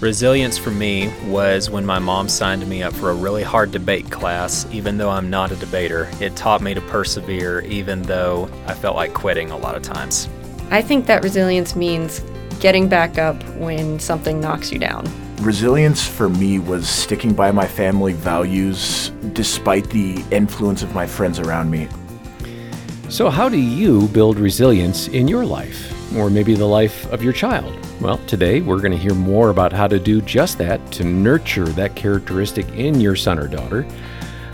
Resilience for me was when my mom signed me up for a really hard debate class. Even though I'm not a debater, it taught me to persevere even though I felt like quitting a lot of times. I think that resilience means getting back up when something knocks you down. Resilience for me was sticking by my family values despite the influence of my friends around me. So how do you build resilience in your life, or maybe the life of your child? Well, today we're going to hear more about how to do just that, to nurture that characteristic in your son or daughter.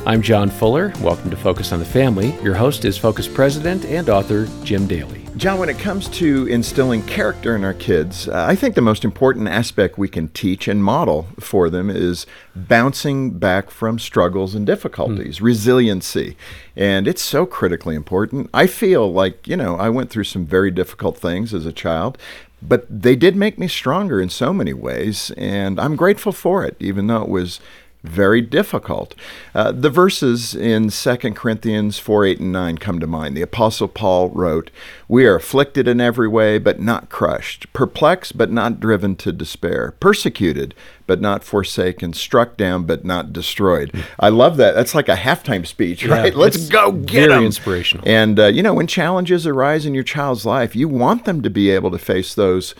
I'm John Fuller. Welcome to Focus on the Family. Your host is Focus President and author Jim Daly. John, when it comes to instilling character in our kids, I think the most important aspect we can teach and model for them is bouncing back from struggles and difficulties, resiliency. And it's so critically important. I feel like, I went through some very difficult things as a child, but they did make me stronger in so many ways, and I'm grateful for it, even though it was very difficult. The verses in 2 Corinthians 4, 8, and 9 come to mind. The Apostle Paul wrote, "We are afflicted in every way, but not crushed, perplexed, but not driven to despair, persecuted, but not forsaken, struck down, but not destroyed." I love that. That's like a halftime speech, right? Yeah, let's go get them. Very inspirational. And, when challenges arise in your child's life, you want them to be able to face those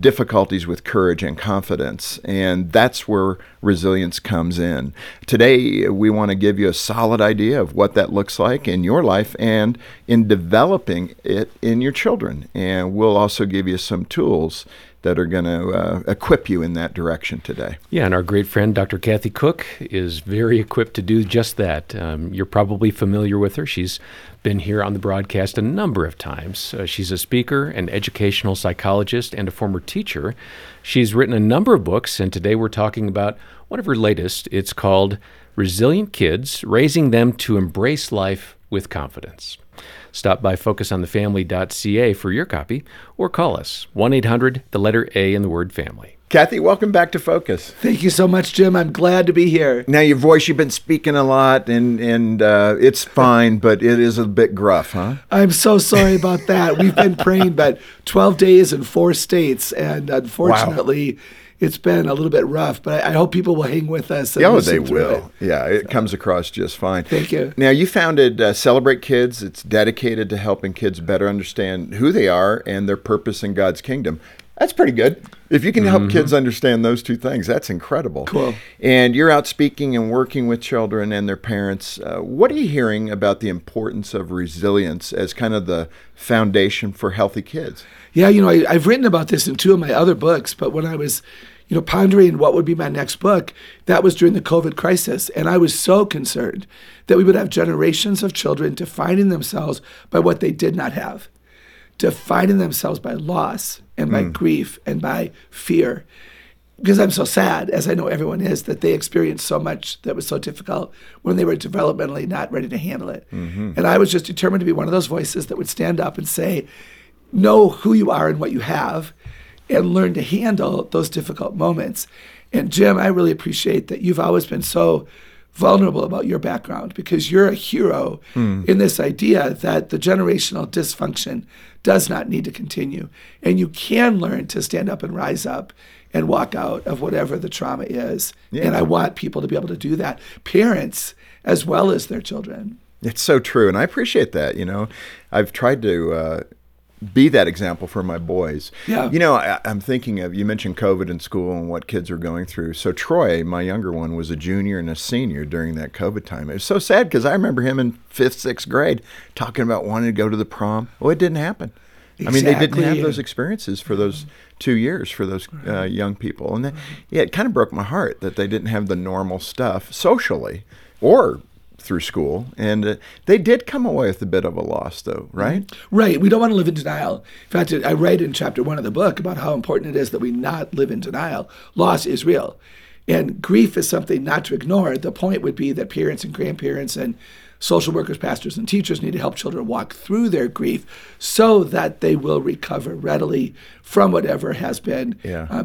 difficulties with courage and confidence, and that's where resilience comes in. Today, we want to give you a solid idea of what that looks like in your life and in developing it in your children, and we'll also give you some tools that are going to equip you in that direction today. Yeah, and our great friend, Dr. Kathy Koch, is very equipped to do just that. You're probably familiar with her. She's been here on the broadcast a number of times. She's a speaker, an educational psychologist, and a former teacher. She's written a number of books, and today we're talking about one of her latest. It's called Resilient Kids, Raising Them to Embrace Life with Confidence. Stop by focusonthefamily.ca for your copy, or call us 1-800-A-FAMILY. Kathy, welcome back to Focus. Thank you so much, Jim. I'm glad to be here. Now, your voice, you've been speaking a lot, and it's fine, but it is a bit gruff, huh? I'm so sorry about that. We've been praying about 12 days in 4 states, and unfortunately, wow, it's been a little bit rough, but I hope people will hang with us. Oh, they will. Yeah, it comes across just fine. Thank you. Now, you founded Celebrate Kids. It's dedicated to helping kids better understand who they are and their purpose in God's kingdom. That's pretty good. If you can help kids understand those two things, that's incredible. Cool. And you're out speaking and working with children and their parents. What are you hearing about the importance of resilience as kind of the foundation for healthy kids? Yeah, I've written about this in 2 of my other books, but when I was, pondering what would be my next book, that was during the COVID crisis. And I was so concerned that we would have generations of children defining themselves by what they did not have, defining themselves by loss and by grief and by fear. Because I'm so sad, as I know everyone is, that they experienced so much that was so difficult when they were developmentally not ready to handle it. Mm-hmm. And I was just determined to be one of those voices that would stand up and say, know who you are and what you have, and learn to handle those difficult moments. And Jim, I really appreciate that you've always been so vulnerable about your background, because you're a hero in this idea that the generational dysfunction does not need to continue. And you can learn to stand up and rise up and walk out of whatever the trauma is. Yeah. And I want people to be able to do that, parents as well as their children. It's so true. And I appreciate that. I've tried to be that example for my boys. Yeah. I'm thinking of, you mentioned COVID in school and what kids are going through. So Troy, my younger one, was a junior and a senior during that COVID time. It was so sad because I remember him in 5th, 6th grade talking about wanting to go to the prom. Well, it didn't happen. Exactly. I mean, they didn't have those experiences for those 2 years for those young people. And it kind of broke my heart that they didn't have the normal stuff socially or through school, and they did come away with a bit of a loss, though, right? Right. We don't want to live in denial. In fact, I write in chapter 1 of the book about how important it is that we not live in denial. Loss is real, and grief is something not to ignore. The point would be that parents and grandparents and social workers, pastors, and teachers need to help children walk through their grief so that they will recover readily from whatever has been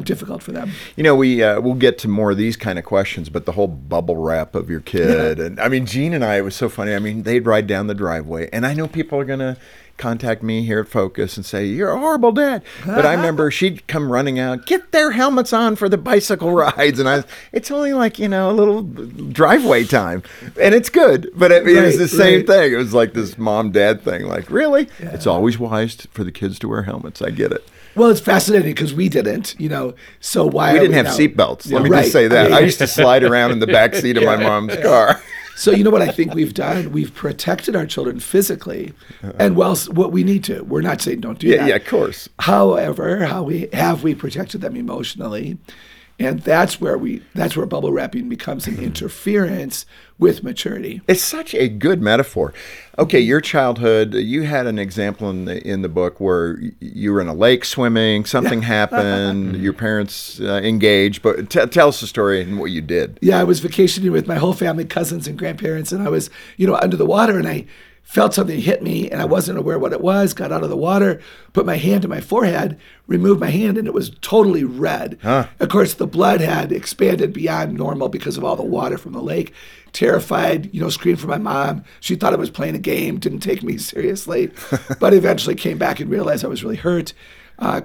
difficult for them. You know, we'll get to more of these kind of questions, but the whole bubble wrap of your kid. And I mean, Gene and I, it was so funny. I mean, they'd ride down the driveway, and I know people are going to contact me here at Focus and say, "You're a horrible dad." But I remember she'd come running out, "Get their helmets on for the bicycle rides." And it's only like, a little driveway time. And it's good, but it was the same thing. It was like this mom-dad thing. Like, really? Yeah. It's always wise for the kids to wear helmets. I get it. Well, it's fascinating because we didn't, so why we didn't have seatbelts. Yeah, let me just say that. I used to slide around in the back seat of my mom's car. So you know what I think we've done? We've protected our children physically and what we need to. We're not saying don't do that. Yeah, of course. However, how we protected them emotionally, and that's where bubble wrapping becomes an interference with maturity. It's such a good metaphor. Okay, your childhood, you had an example in the book where you were in a lake swimming, something happened, your parents engaged, but tell us the story and what you did. Yeah, I was vacationing with my whole family, cousins and grandparents, and I was, under the water, and I felt something hit me, and I wasn't aware what it was, got out of the water, put my hand to my forehead, removed my hand, and it was totally red. Huh. Of course, the blood had expanded beyond normal because of all the water from the lake. Terrified, screamed for my mom. She thought I was playing a game, didn't take me seriously, but eventually came back and realized I was really hurt.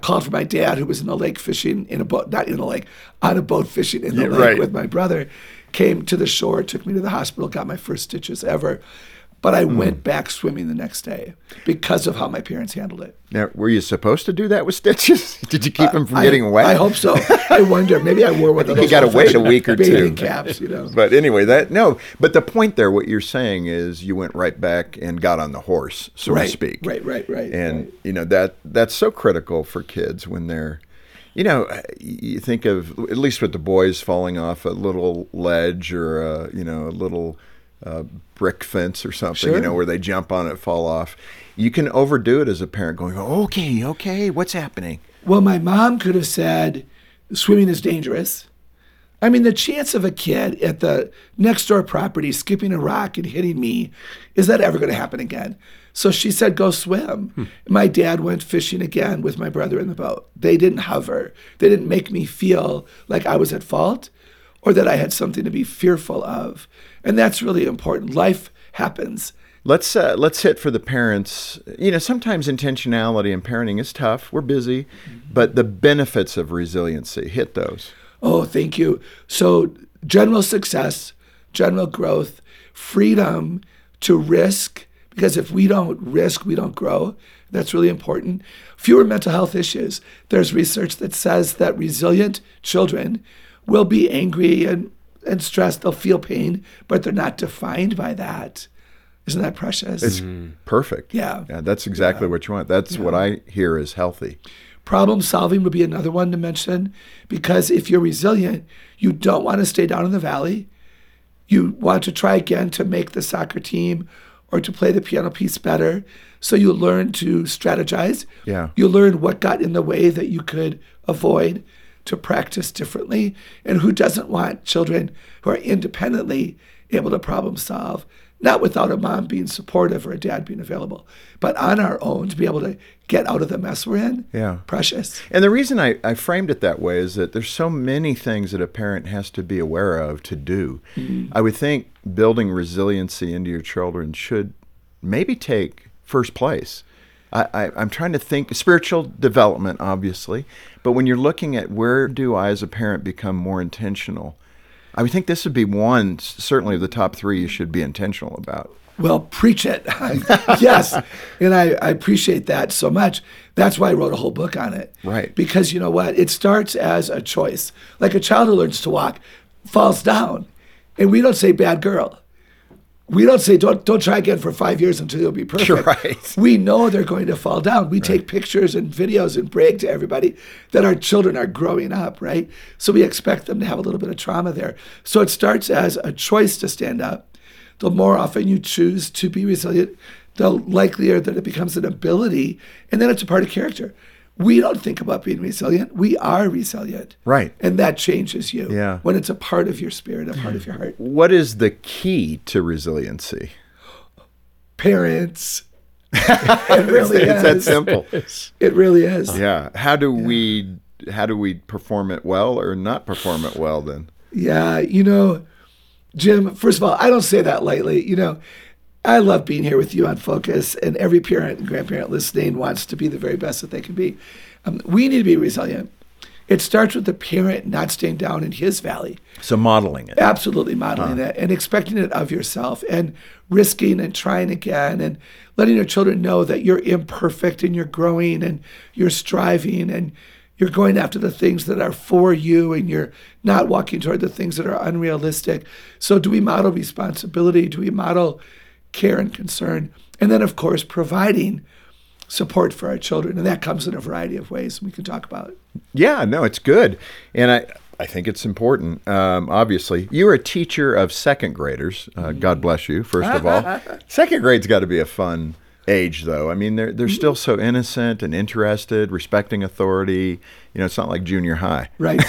Called for my dad, who was in the lake fishing, on a boat fishing in the lake with my brother. Came to the shore, took me to the hospital, got my first stitches ever. But I went back swimming the next day because of how my parents handled it. Now, were you supposed to do that with stitches? Did you keep them from getting wet? I hope so. I wonder. Maybe I wore one of those. You got to wait a week or two. Bathing caps, But anyway, But the point there, what you're saying is, you went right back and got on the horse, so to speak. Right. And that's so critical for kids when they're. You think of, at least with the boys, falling off a little ledge or a little. Brick fence or something, where they jump on it, fall off. You can overdo it as a parent going, okay, what's happening? Well, my mom could have said, swimming is dangerous. I mean, the chance of a kid at the next door property skipping a rock and hitting me, is that ever going to happen again? So she said, go swim. My dad went fishing again with my brother in the boat. They didn't hover. They didn't make me feel like I was at fault or that I had something to be fearful of. And that's really important. Life happens. Let's hit for the parents. Sometimes intentionality in parenting is tough. We're busy, but the benefits of resiliency, hit those. Oh, thank you. So general success, general growth, freedom to risk, because if we don't risk, we don't grow. That's really important. Fewer mental health issues. There's research that says that resilient children will be angry and stressed, they'll feel pain, but they're not defined by that. Isn't that precious? It's perfect. Yeah, that's exactly what you want. That's what I hear is healthy. Problem solving would be another one to mention, because if you're resilient, you don't want to stay down in the valley. You want to try again to make the soccer team or to play the piano piece better. So you learn to strategize. Yeah. You learn what got in the way that you could avoid, to practice differently. And who doesn't want children who are independently able to problem solve, not without a mom being supportive or a dad being available, but on our own to be able to get out of the mess we're in? Yeah. Precious. And the reason I framed it that way is that there's so many things that a parent has to be aware of to do. I would think building resiliency into your children should maybe take first place. I'm trying to think, spiritual development, obviously, but when you're looking at where do I as a parent become more intentional, I would think this would be one, certainly of the top three you should be intentional about. Well, preach it. Yes, and I appreciate that so much. That's why I wrote a whole book on it. Right. Because you know what? It starts as a choice. Like a child who learns to walk falls down, and we don't say bad girl. We don't say, don't try again for 5 years until you'll be perfect. Right. We know they're going to fall down. We take pictures and videos and brag to everybody that our children are growing up, right? So we expect them to have a little bit of trauma there. So it starts as a choice to stand up. the more often you choose to be resilient, the likelier that it becomes an ability. And then it's a part of character. We don't think about being resilient. We are resilient. Right. And that changes you when it's a part of your spirit, a part of your heart. What is the key to resiliency? Parents. It really is. It's that simple. It really is. Yeah. How do we perform it well or not perform it well then? Yeah. You know, Jim, first of all, I don't say that lightly. You know, I love being here with you on Focus, and every parent and grandparent listening wants to be the very best that they can be. We need to be resilient. It starts with the parent not staying down in his valley. So modeling it. Absolutely modeling it and expecting it of yourself and risking and trying again and letting your children know that you're imperfect and you're growing and you're striving and you're going after the things that are for you and you're not walking toward the things that are unrealistic. So do we model responsibility? Do we model care and concern, and then of course providing support for our children, and that comes in a variety of ways we can talk about it. Yeah, no, it's good, and I think it's important. Obviously, you're a teacher of second graders. God bless you, first of all. Second grade's got to be a fun age, though. I mean, they're still so innocent and interested, respecting authority. You know, it's not like junior high. Right.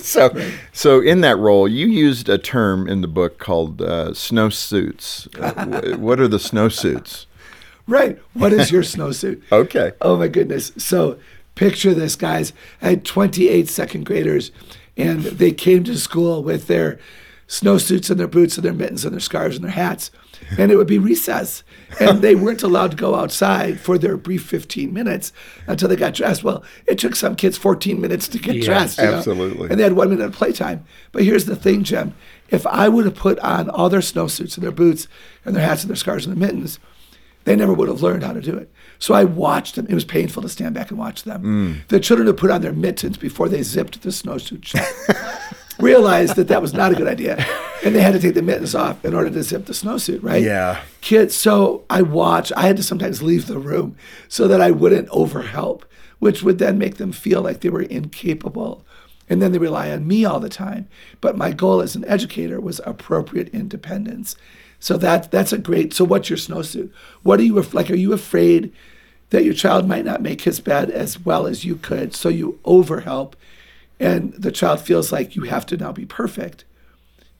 So in that role, you used a term in the book called snowsuits. What are the snowsuits? Right. What is your snowsuit? Okay. Oh, my goodness. So picture this, guys. I had 28 second graders, and they came to school with their snowsuits and their boots and their mittens and their scarves and their hats. And it would be recess. And they weren't allowed to go outside for their brief 15 minutes until they got dressed. Well, it took some kids 14 minutes to get dressed. Absolutely. Know? And they had 1 minute of playtime. But here's the thing, Jim. If I would have put on all their snowsuits and their boots and their hats and their scarves and their mittens, they never would have learned how to do it. So I watched them. It was painful to stand back and watch them. The children would put on their mittens before they zipped the snowsuit shut. Realized that was not a good idea. And they had to take the mittens off in order to zip the snowsuit, right? Yeah. Kids, so I had to sometimes leave the room so that I wouldn't overhelp, which would then make them feel like they were incapable. And then they rely on me all the time. But my goal as an educator was appropriate independence. So that's a great, so what's your snowsuit? What are you, like, are you afraid that your child might not make his bed as well as you could? So you overhelp. And the child feels like you have to now be perfect,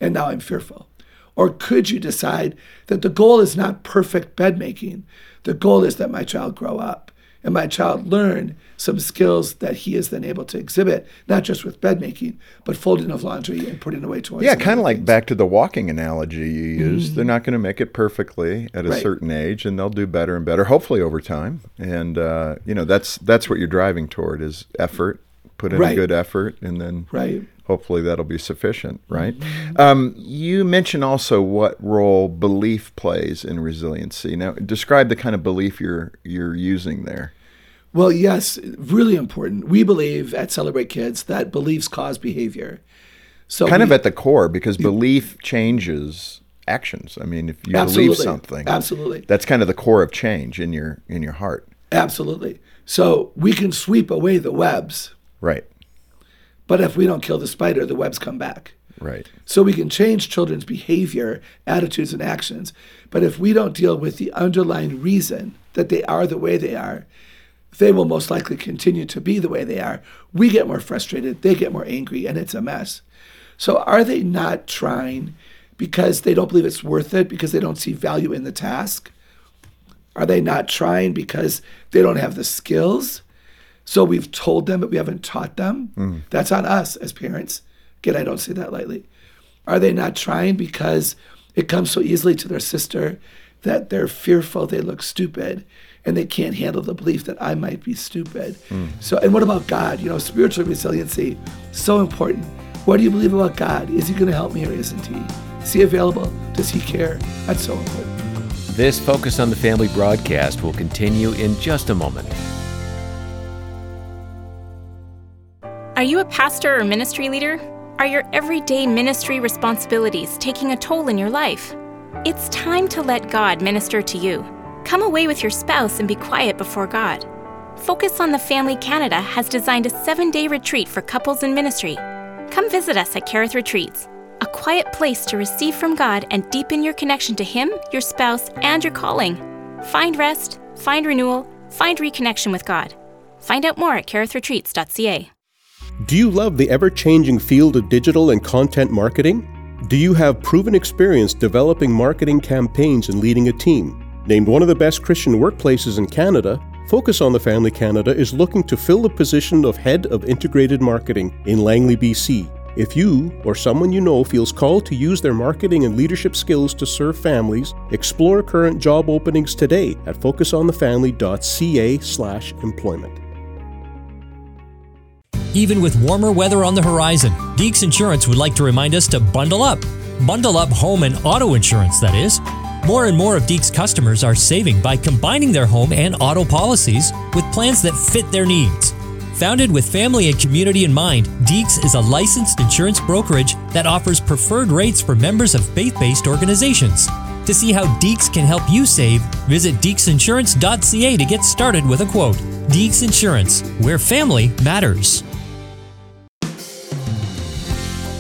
and now I'm fearful. Or could you decide that the goal is not perfect bed making? The goal is that my child grow up and my child learn some skills that he is then able to exhibit, not just with bed making, but folding of laundry and putting away toys. Yeah, kind of like things. Back to the walking analogy you used. Mm-hmm. They're not going to make it perfectly at a certain age, and they'll do better and better, hopefully over time. And that's what you're driving toward is effort. Put in a good effort, and then hopefully that'll be sufficient, right? You mentioned also what role belief plays in resiliency. Now, describe the kind of belief you're using there. Well, yes, really important. We believe at Celebrate Kids that beliefs cause behavior. So kind of at the core, because belief changes actions. I mean, if you believe something, that's kind of the core of change in your heart. Absolutely. So we can sweep away the webs. Right. But if we don't kill the spider, the webs come back. Right. So we can change children's behavior, attitudes, and actions. But if we don't deal with the underlying reason that they are the way they are, they will most likely continue to be the way they are. We get more frustrated. They get more angry, and it's a mess. So are they not trying because they don't believe it's worth it, because they don't see value in the task? Are they not trying because they don't have the skills? So we've told them, but we haven't taught them. That's on us as parents. Again, I don't say that lightly. Are they not trying because it comes so easily to their sister that they're fearful they look stupid and they can't handle the belief that I might be stupid? So, and what about God? You know, spiritual resiliency, so important. What do you believe about God? Is he going to help me or isn't he? Is he available? Does he care? That's so important. This Focus on the Family broadcast will continue in just a moment. Are you a pastor or ministry leader? Are your everyday ministry responsibilities taking a toll in your life? It's time to let God minister to you. Come away with your spouse and be quiet before God. Focus on the Family Canada has designed a 7-day retreat for couples in ministry. Come visit us at Kerith Retreats. a quiet place to receive from God and deepen your connection to Him, your spouse, and your calling. Find rest, find renewal, find reconnection with God. Find out more at KerithRetreats.ca. Do you love the ever-changing field of digital and content marketing? Do you have proven experience developing marketing campaigns and leading a team? Named one of the best Christian workplaces in Canada, Focus on the Family Canada is looking to fill the position of Head of Integrated Marketing in Langley, BC. If you or someone you know feels called to use their marketing and leadership skills to serve families, explore current job openings today at focusonthefamily.ca/employment. Even with warmer weather on the horizon, Deeks Insurance would like to remind us to bundle up. Bundle up home and auto insurance, that is. More and more of Deeks customers are saving by combining their home and auto policies with plans that fit their needs. Founded with family and community in mind, Deeks is a licensed insurance brokerage that offers preferred rates for members of faith-based organizations. To see how Deeks can help you save, visit deeksinsurance.ca to get started with a quote. Deeks Insurance, where family matters.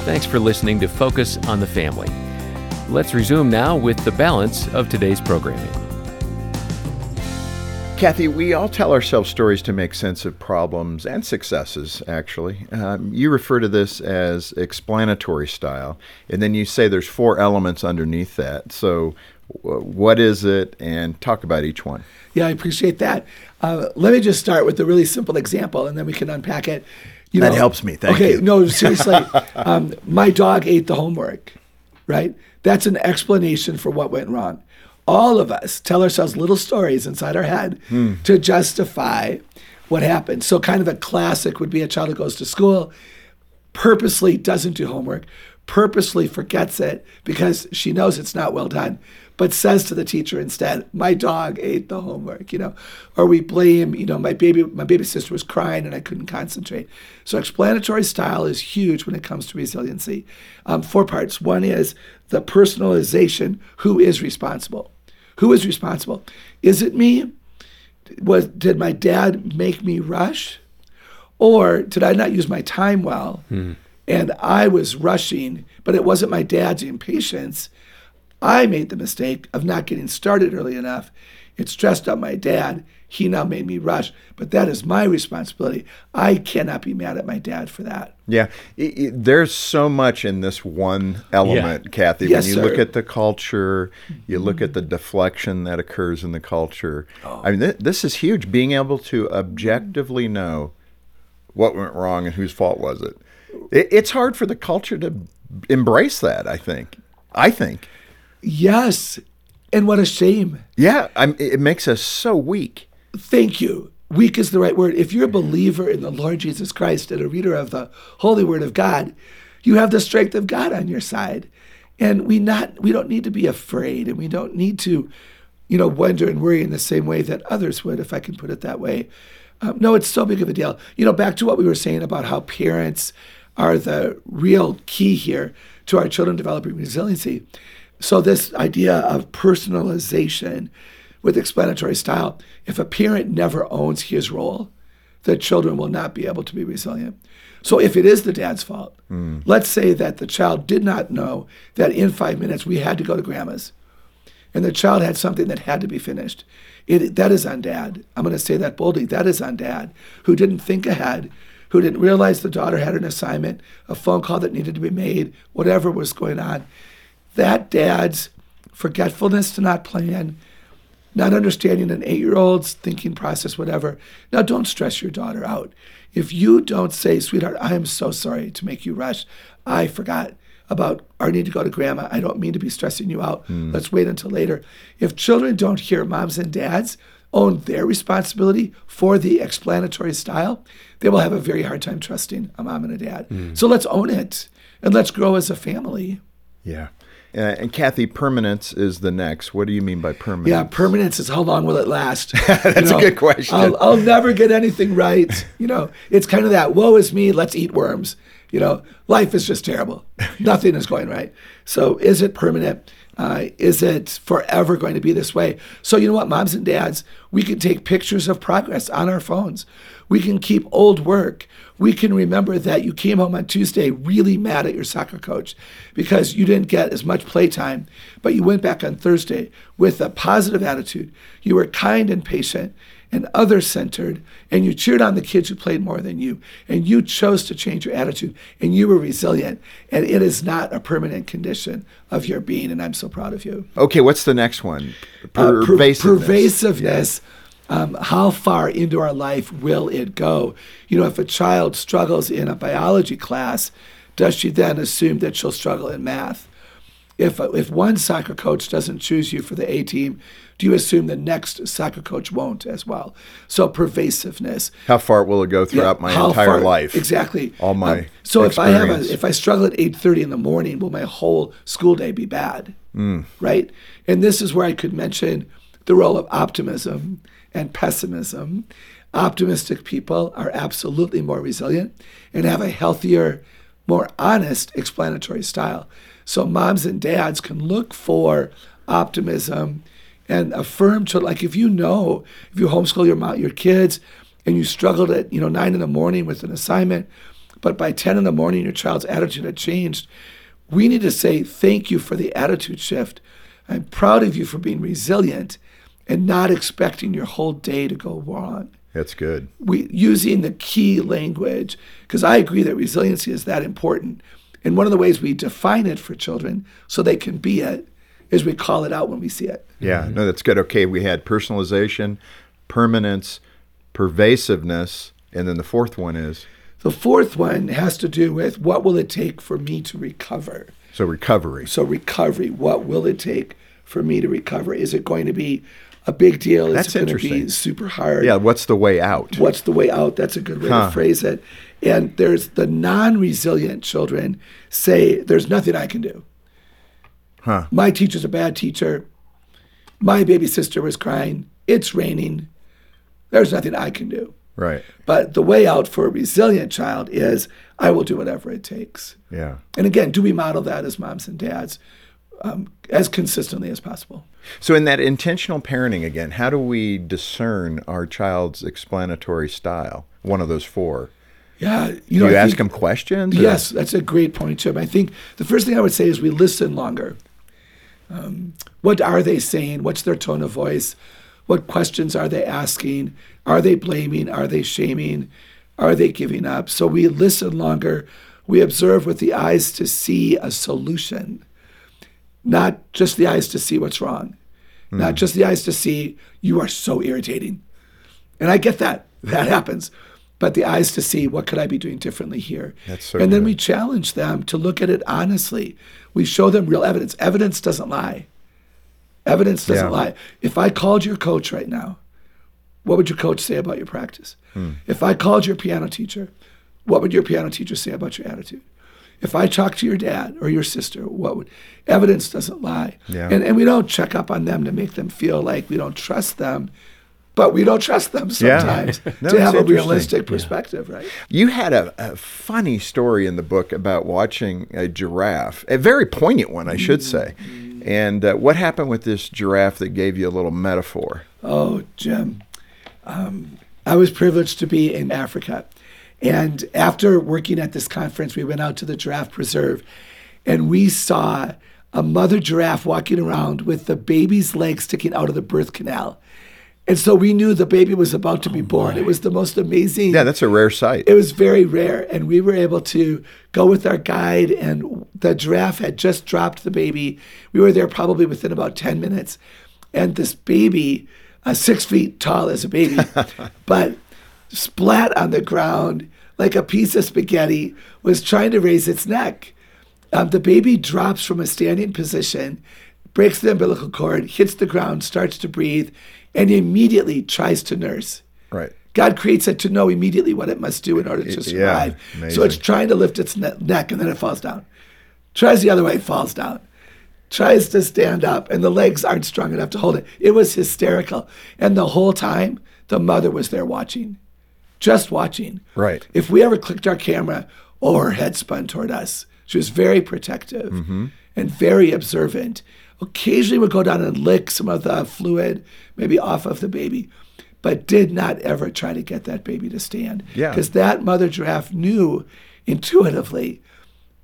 Thanks for listening to Focus on the Family. Let's resume now with the balance of today's programming. Kathy, we all tell ourselves stories to make sense of problems and successes, actually. You refer to this as explanatory style, and then you say there's four elements underneath that. So what is it? And talk about each one. Yeah, I appreciate that. Let me just start with a really simple example, and then we can unpack it. That helps me, thank you. Okay, no, seriously, my dog ate the homework, right? That's an explanation for what went wrong. All of us tell ourselves little stories inside our head to justify what happened. So kind of a classic would be a child who goes to school, purposely doesn't do homework, purposely forgets it because she knows it's not well done, but says to the teacher instead, my dog ate the homework, Or we blame, my baby sister was crying and I couldn't concentrate. So explanatory style is huge when it comes to resiliency. Four parts. One is the personalization. Who is responsible? Is it me? Did my dad make me rush? Or did I not use my time well? And I was rushing, but it wasn't my dad's impatience. I made the mistake of not getting started early enough. It stressed out my dad. He now made me rush. But that is my responsibility. I cannot be mad at my dad for that. Yeah. There's so much in this one element, yeah. Kathy. Yes, when you look at the culture, you look at the deflection that occurs in the culture. Oh. I mean, this is huge, being able to objectively know what went wrong and whose fault was it. It's hard for the culture to embrace that, I think. Yes, and what a shame. Yeah, it makes us so weak. Thank you. Weak is the right word. If you're a believer in the Lord Jesus Christ and a reader of the Holy Word of God, you have the strength of God on your side. And we don't need to be afraid, and we don't need to, wonder and worry in the same way that others would, if I can put it that way. No, it's so big of a deal. Back to what we were saying about how parents are the real key here to our children developing resiliency. So this idea of personalization with explanatory style, if a parent never owns his role, the children will not be able to be resilient. So if it is the dad's fault, let's say that the child did not know that in 5 minutes we had to go to grandma's and the child had something that had to be finished. That is on dad. I'm going to say that boldly. That is on dad, who didn't think ahead, who didn't realize the daughter had an assignment, a phone call that needed to be made, whatever was going on. That dad's forgetfulness to not plan, not understanding an 8-year-old's thinking process, whatever. Now, don't stress your daughter out. If you don't say, sweetheart, I am so sorry to make you rush. I forgot about our need to go to grandma. I don't mean to be stressing you out. Let's wait until later. If children don't hear moms and dads own their responsibility for the explanatory style, they will have a very hard time trusting a mom and a dad. So let's own it and let's grow as a family. Yeah. And Kathy, permanence is the next. What do you mean by permanence? Yeah, permanence is how long will it last? That's a good question. I'll never get anything right. It's kind of that, woe is me, let's eat worms. Life is just terrible. Nothing is going right. So is it permanent? Is it forever going to be this way? So you know what, moms and dads, we can take pictures of progress on our phones. We can keep old work. We can remember that you came home on Tuesday really mad at your soccer coach because you didn't get as much playtime, but you went back on Thursday with a positive attitude. You were kind and patient and other-centered, and you cheered on the kids who played more than you, and you chose to change your attitude, and you were resilient, and it is not a permanent condition of your being, and I'm so proud of you. Okay, what's the next one? Pervasiveness. Yeah. How far into our life will it go? You know, if a child struggles in a biology class, does she then assume that she'll struggle in math? If one soccer coach doesn't choose you for the A team, do you assume the next soccer coach won't as well? So pervasiveness. How far will it go throughout my entire life? Exactly. All my experience. If I struggle at 8:30 in the morning, will my whole school day be bad? Right? And this is where I could mention the role of optimism and pessimism. Optimistic people are absolutely more resilient and have a healthier, more honest explanatory style. So moms and dads can look for optimism and affirm children. Like if you homeschool your kids and you struggled at 9 in the morning with an assignment, but by 10 in the morning your child's attitude had changed, we need to say thank you for the attitude shift. I'm proud of you for being resilient and not expecting your whole day to go wrong. That's good. Using the key language, because I agree that resiliency is that important. And one of the ways we define it for children so they can be it is we call it out when we see it. Yeah, no, that's good. Okay, we had personalization, permanence, pervasiveness, and then the fourth one is? The fourth one has to do with what will it take for me to recover? So recovery. What will it take for me to recover? Is it going to be a big deal? That's interesting. Is it going to be super hard? Yeah, what's the way out? What's the way out? That's a good way to phrase it. And there's the non-resilient children say, there's nothing I can do. My teacher's a bad teacher. My baby sister was crying. It's raining. There's nothing I can do. Right. But the way out for a resilient child is, I will do whatever it takes. Yeah. And again, do we model that as moms and dads as consistently as possible? So in that intentional parenting again, how do we discern our child's explanatory style? One of those four. Yeah, do you ask them questions? Yes, that's a great point, Jim. I think the first thing I would say is we listen longer. What are they saying? What's their tone of voice? What questions are they asking? Are they blaming? Are they shaming? Are they giving up? So we listen longer. We observe with the eyes to see a solution, not just the eyes to see what's wrong, not just the eyes to see you are so irritating. And I get that. That happens. But the eyes to see, what could I be doing differently here? And then we challenge them to look at it honestly. We show them real evidence. Evidence doesn't lie. If I called your coach right now, what would your coach say about your practice? If I called your piano teacher, what would your piano teacher say about your attitude? If I talked to your dad or your sister, evidence doesn't lie. Yeah. And we don't check up on them to make them feel like we don't trust them. But we don't trust them sometimes to have a realistic perspective, right? You had a funny story in the book about watching a giraffe, a very poignant one, I should say. And what happened with this giraffe that gave you a little metaphor? Oh, Jim, I was privileged to be in Africa. And after working at this conference, we went out to the giraffe preserve, and we saw a mother giraffe walking around with the baby's legs sticking out of the birth canal. And so we knew the baby was about to be born. It was the most amazing. Yeah, that's a rare sight. It was very rare. And we were able to go with our guide, and the giraffe had just dropped the baby. We were there probably within about 10 minutes. And this baby, 6 feet tall as a baby, but splat on the ground like a piece of spaghetti, was trying to raise its neck. The baby drops from a standing position, breaks the umbilical cord, hits the ground, starts to breathe, and immediately tries to nurse. Right. God creates it to know immediately what it must do in order to survive. Yeah, so it's trying to lift its neck, and then it falls down. Tries the other way, falls down. Tries to stand up, and the legs aren't strong enough to hold it. It was hysterical. And the whole time, the mother was there watching. Just watching. Right. If we ever clicked our camera, her head spun toward us. She was very protective. and very observant. Occasionally would go down and lick some of the fluid, maybe off of the baby, but did not ever try to get that baby to stand. Because that mother giraffe knew intuitively,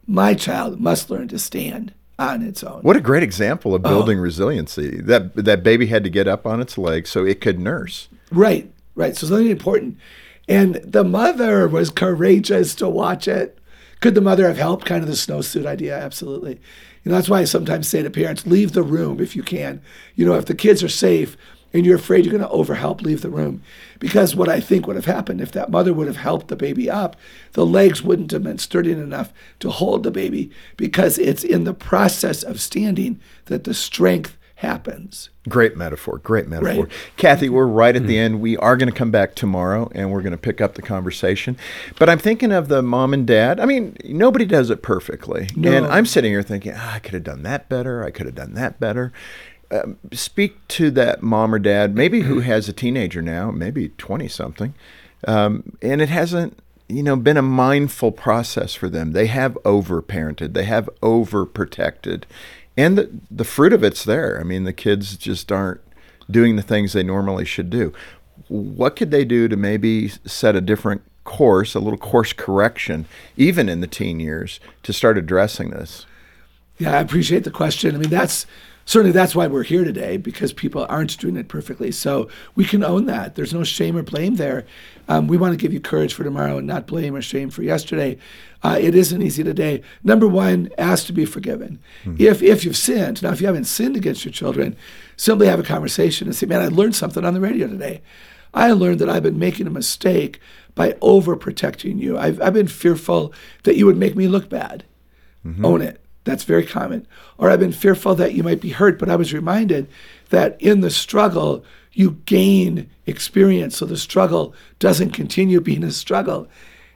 my child must learn to stand on its own. What a great example of building resiliency. That baby had to get up on its legs so it could nurse. Right. So something important. And the mother was courageous to watch it. Could the mother have helped? Kind of the snowsuit idea, absolutely. And that's why I sometimes say to parents, leave the room if you can. You know, if the kids are safe and you're afraid you're going to overhelp, leave the room. Because what I think would have happened, if that mother would have helped the baby up, the legs wouldn't have been sturdy enough to hold the baby, because it's in the process of standing that the strength happens. Great metaphor. Right. Kathy, we're right at the end. We are going to come back tomorrow and we're going to pick up the conversation. But I'm thinking of the mom and dad. I mean, nobody does it perfectly. No. And I'm sitting here thinking, I could have done that better. Speak to that mom or dad, maybe who has a teenager now, maybe 20-something, and it hasn't, been a mindful process for them. They have overparented. They have overprotected. And the fruit of it's there. I mean, the kids just aren't doing the things they normally should do. What could they do to maybe set a different course, a little course correction, even in the teen years, to start addressing this? Yeah, I appreciate the question. I mean, that's why we're here today, because people aren't doing it perfectly. So we can own that. There's no shame or blame there. We want to give you courage for tomorrow and not blame or shame for yesterday. It isn't easy today. Number one, ask to be forgiven. Mm-hmm. If you've sinned. Now, if you haven't sinned against your children, simply have a conversation and say, man, I learned something on the radio today. I learned that I've been making a mistake by overprotecting you. I've been fearful that you would make me look bad. Mm-hmm. Own it. That's very common. Or I've been fearful that you might be hurt, but I was reminded that in the struggle, you gain experience, so the struggle doesn't continue being a struggle.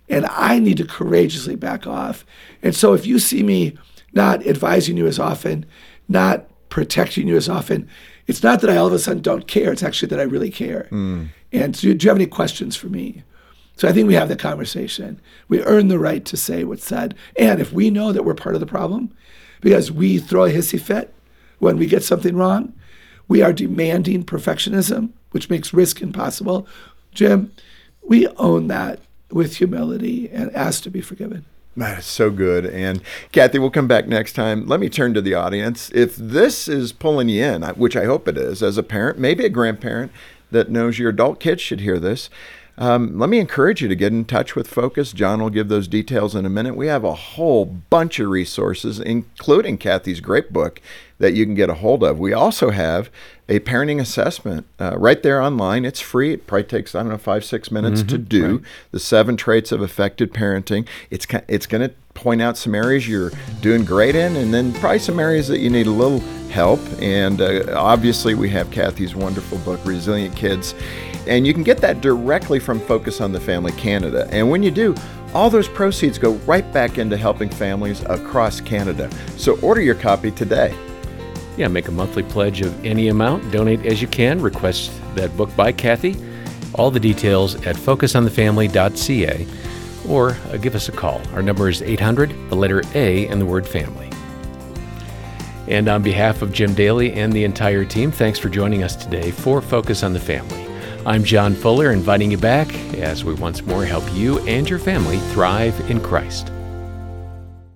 And I need to courageously back off. And so if you see me not advising you as often, not protecting you as often, it's not that I all of a sudden don't care, it's actually that I really care. Mm. And so, do you have any questions for me? So I think we have the conversation. We earn the right to say what's said. And if we know that we're part of the problem, because we throw a hissy fit when we get something wrong, we are demanding perfectionism, which makes risk impossible. Jim, we own that with humility and ask to be forgiven. That is so good. And Kathy, we'll come back next time. Let me turn to the audience. If this is pulling you in, which I hope it is, as a parent, maybe a grandparent that knows your adult kids should hear this, let me encourage you to get in touch with Focus. John will give those details in a minute. We have a whole bunch of resources, including Kathy's great book, that you can get a hold of. We also have a parenting assessment right there online. It's free. It probably takes, 5-6 minutes to do. Right. The 7 traits of effective parenting. It's going to point out some areas you're doing great in, and then probably some areas that you need a little help. And obviously, we have Kathy's wonderful book, Resilient Kids. And you can get that directly from Focus on the Family Canada. And when you do, all those proceeds go right back into helping families across Canada. So order your copy today. Yeah, make a monthly pledge of any amount. Donate as you can. Request that book by Kathy. All the details at focusonthefamily.ca, or give us a call. Our number is 800, the letter A, and the word family. And on behalf of Jim Daly and the entire team, thanks for joining us today for Focus on the Family. I'm John Fuller, inviting you back as we once more help you and your family thrive in Christ.